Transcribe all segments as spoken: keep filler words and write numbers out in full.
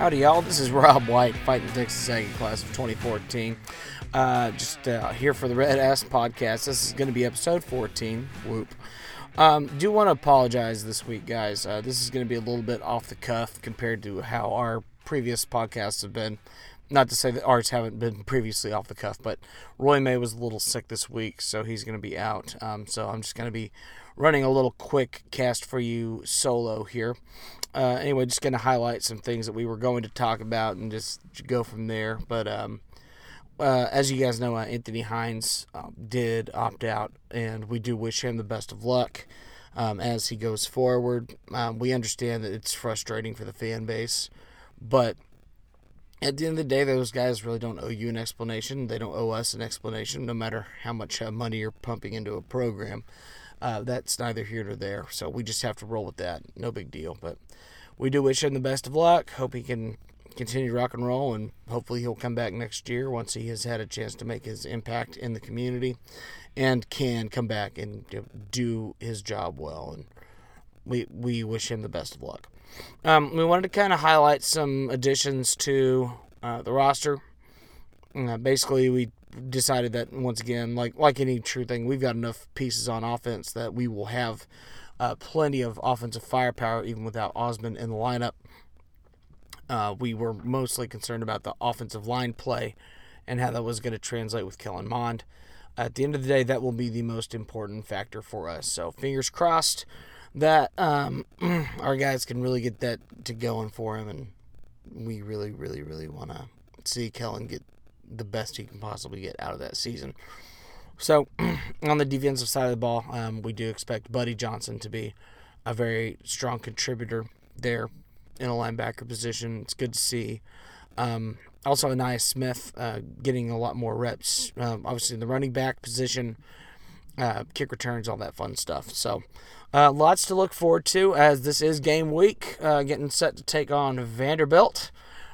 Howdy, y'all. This is Rob White, fighting Texas A and M class of twenty fourteen. Uh, just uh, here for the Red Ass Podcast. This is going to be episode fourteen. Whoop. Um, do want to apologize this week, guys. Uh, this is going to be a little bit off the cuff compared to how our previous podcasts have been. Not to say that ours haven't been previously off the cuff, but Roy May was a little sick this week, so he's going to be out. Um, so I'm just going to be running a little quick cast for you solo here. Uh, anyway, just going to highlight some things that we were going to talk about and just go from there. But um, uh, as you guys know, uh, Anthony Hines uh, did opt out, and we do wish him the best of luck um, as he goes forward. Um, we understand that it's frustrating for the fan base, but at the end of the day, those guys really don't owe you an explanation. They don't owe us an explanation, no matter how much uh, money you're pumping into a program. Uh, that's neither here nor there, so we just have to roll with that. No big deal, but we do wish him the best of luck. Hope he can continue to rock and roll, and hopefully he'll come back next year once he has had a chance to make his impact in the community and can come back and, you know, do his job well, and we we wish him the best of luck. Um, we wanted to kind of highlight some additions to uh, the roster. Uh, basically, we decided that, once again, like like any true thing, we've got enough pieces on offense that we will have uh, plenty of offensive firepower even without Osmond in the lineup. Uh, we were mostly concerned about the offensive line play and how that was going to translate with Kellen Mond. At the end of the day, that will be the most important factor for us. So fingers crossed that um, our guys can really get that to going for him, and we really, really, really want to see Kellen get the best he can possibly get out of that season. So, on the defensive side of the ball, um, we do expect Buddy Johnson to be a very strong contributor there in a linebacker position. It's good to see. Um, also, Aniah Smith uh, getting a lot more reps, um, obviously in the running back position, uh, kick returns, all that fun stuff. So, uh, lots to look forward to as this is game week, uh, getting set to take on Vanderbilt.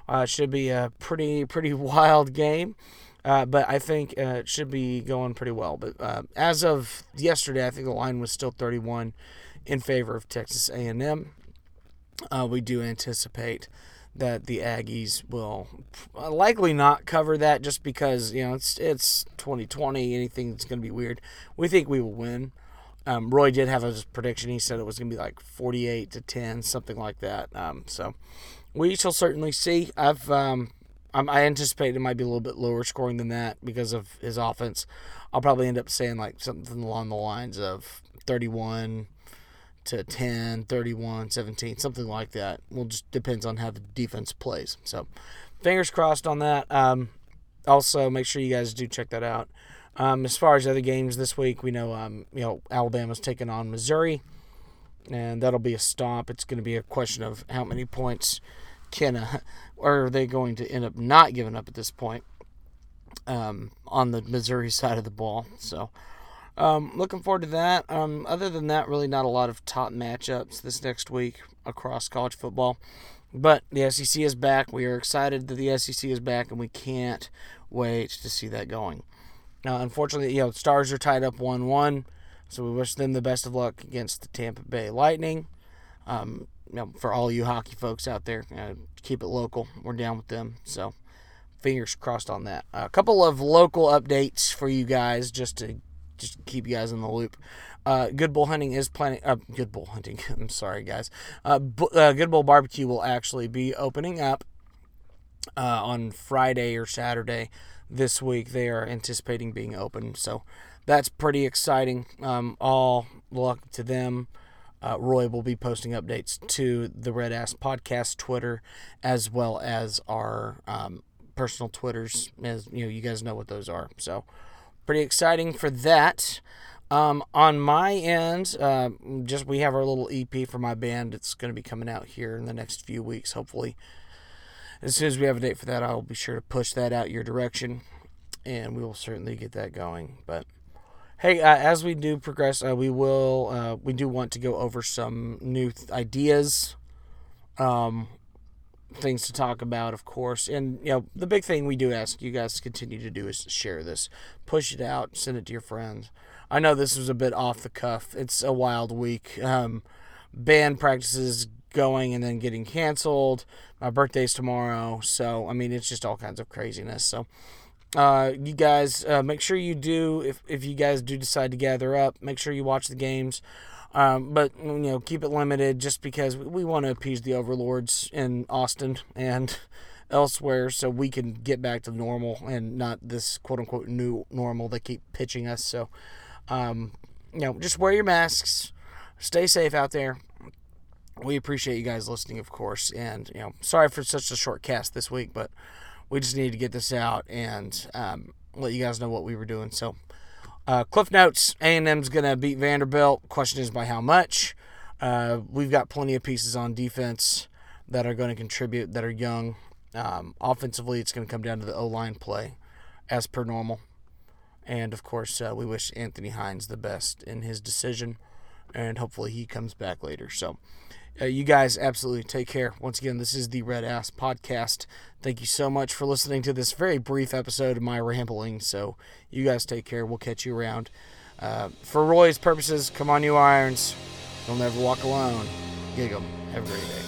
Uh, it should be a pretty pretty wild game, uh, but I think uh, it should be going pretty well. But uh, as of yesterday, I think the line was still thirty-one in favor of Texas A and M. Uh, we do anticipate that the Aggies will likely not cover that, just because, you know, it's it's twenty twenty. Anything that's going to be weird, we think we will win. Um, Roy did have a prediction. He said it was going to be like forty-eight to ten, something like that. Um, so. We shall certainly see. I've um, I'm, I anticipate it might be a little bit lower scoring than that because of his offense. I'll probably end up saying like something along the lines of thirty-one to ten, thirty-one seventeen, something like that. Well, just depends on how the defense plays. So, fingers crossed on that. Um, also, make sure you guys do check that out. Um, as far as other games this week, we know um, you know Alabama's taking on Missouri, and that'll be a stomp. It's going to be a question of how many points Can uh, or are they going to end up not giving up at this point um, on the Missouri side of the ball? So, um, looking forward to that. Um, other than that, really not a lot of top matchups this next week across college football. But the S E C is back. We are excited that the S E C is back, and we can't wait to see that going. Now, unfortunately, you know, Stars are tied up one one, so we wish them the best of luck against the Tampa Bay Lightning. Um, you know, for all you hockey folks out there, you know, keep it local. We're down with them, so fingers crossed on that. Uh, a couple of local updates for you guys, just to just keep you guys in the loop. Uh, Good Bull Hunting is planning. Uh, Good Bull Hunting. I'm sorry, guys. Uh, bu- uh, Good Bull Barbecue will actually be opening up uh, on Friday or Saturday this week. They are anticipating being open, so that's pretty exciting. Um, all luck to them. Uh, Roy will be posting updates to the Red Ass Podcast Twitter, as well as our um, personal Twitters. As you know, you guys know what those are. So, pretty exciting for that. Um, on my end, uh, just we have our little E P for my band. It's going to be coming out here in the next few weeks, hopefully. As soon as we have a date for that, I'll be sure to push that out your direction, and we will certainly get that going. But hey, uh, as we do progress, uh, we will. Uh, we do want to go over some new th- ideas, um, things to talk about, of course. And you know, the big thing we do ask you guys to continue to do is to share this, push it out, send it to your friends. I know this was a bit off the cuff. It's a wild week. Um, band practices going and then getting canceled. My birthday's tomorrow. So, I mean, it's just all kinds of craziness. So, uh, you guys, uh, make sure you do, if, if you guys do decide to gather up, make sure you watch the games. Um, but, you know, keep it limited just because we want to appease the overlords in Austin and elsewhere so we can get back to normal and not this quote-unquote new normal they keep pitching us. So, um, you know, just wear your masks. Stay safe out there. We appreciate you guys listening, of course. And, you know, sorry for such a short cast this week, but we just needed to get this out and um, let you guys know what we were doing. So, Uh, Cliff Notes, A and M's going to beat Vanderbilt. Question is by how much. Uh, we've got plenty of pieces on defense that are going to contribute, that are young. Um, offensively, it's going to come down to the O-line play, as per normal. And, of course, uh, we wish Anthony Hines the best in his decision, and hopefully he comes back later. So, uh, you guys absolutely take care. Once again, this is the Red Ass Podcast. Thank you so much for listening to this very brief episode of my rambling. So, you guys take care. We'll catch you around. Uh, for Roy's purposes, come on you Irons. You'll never walk alone. Gig 'em. Have a great day.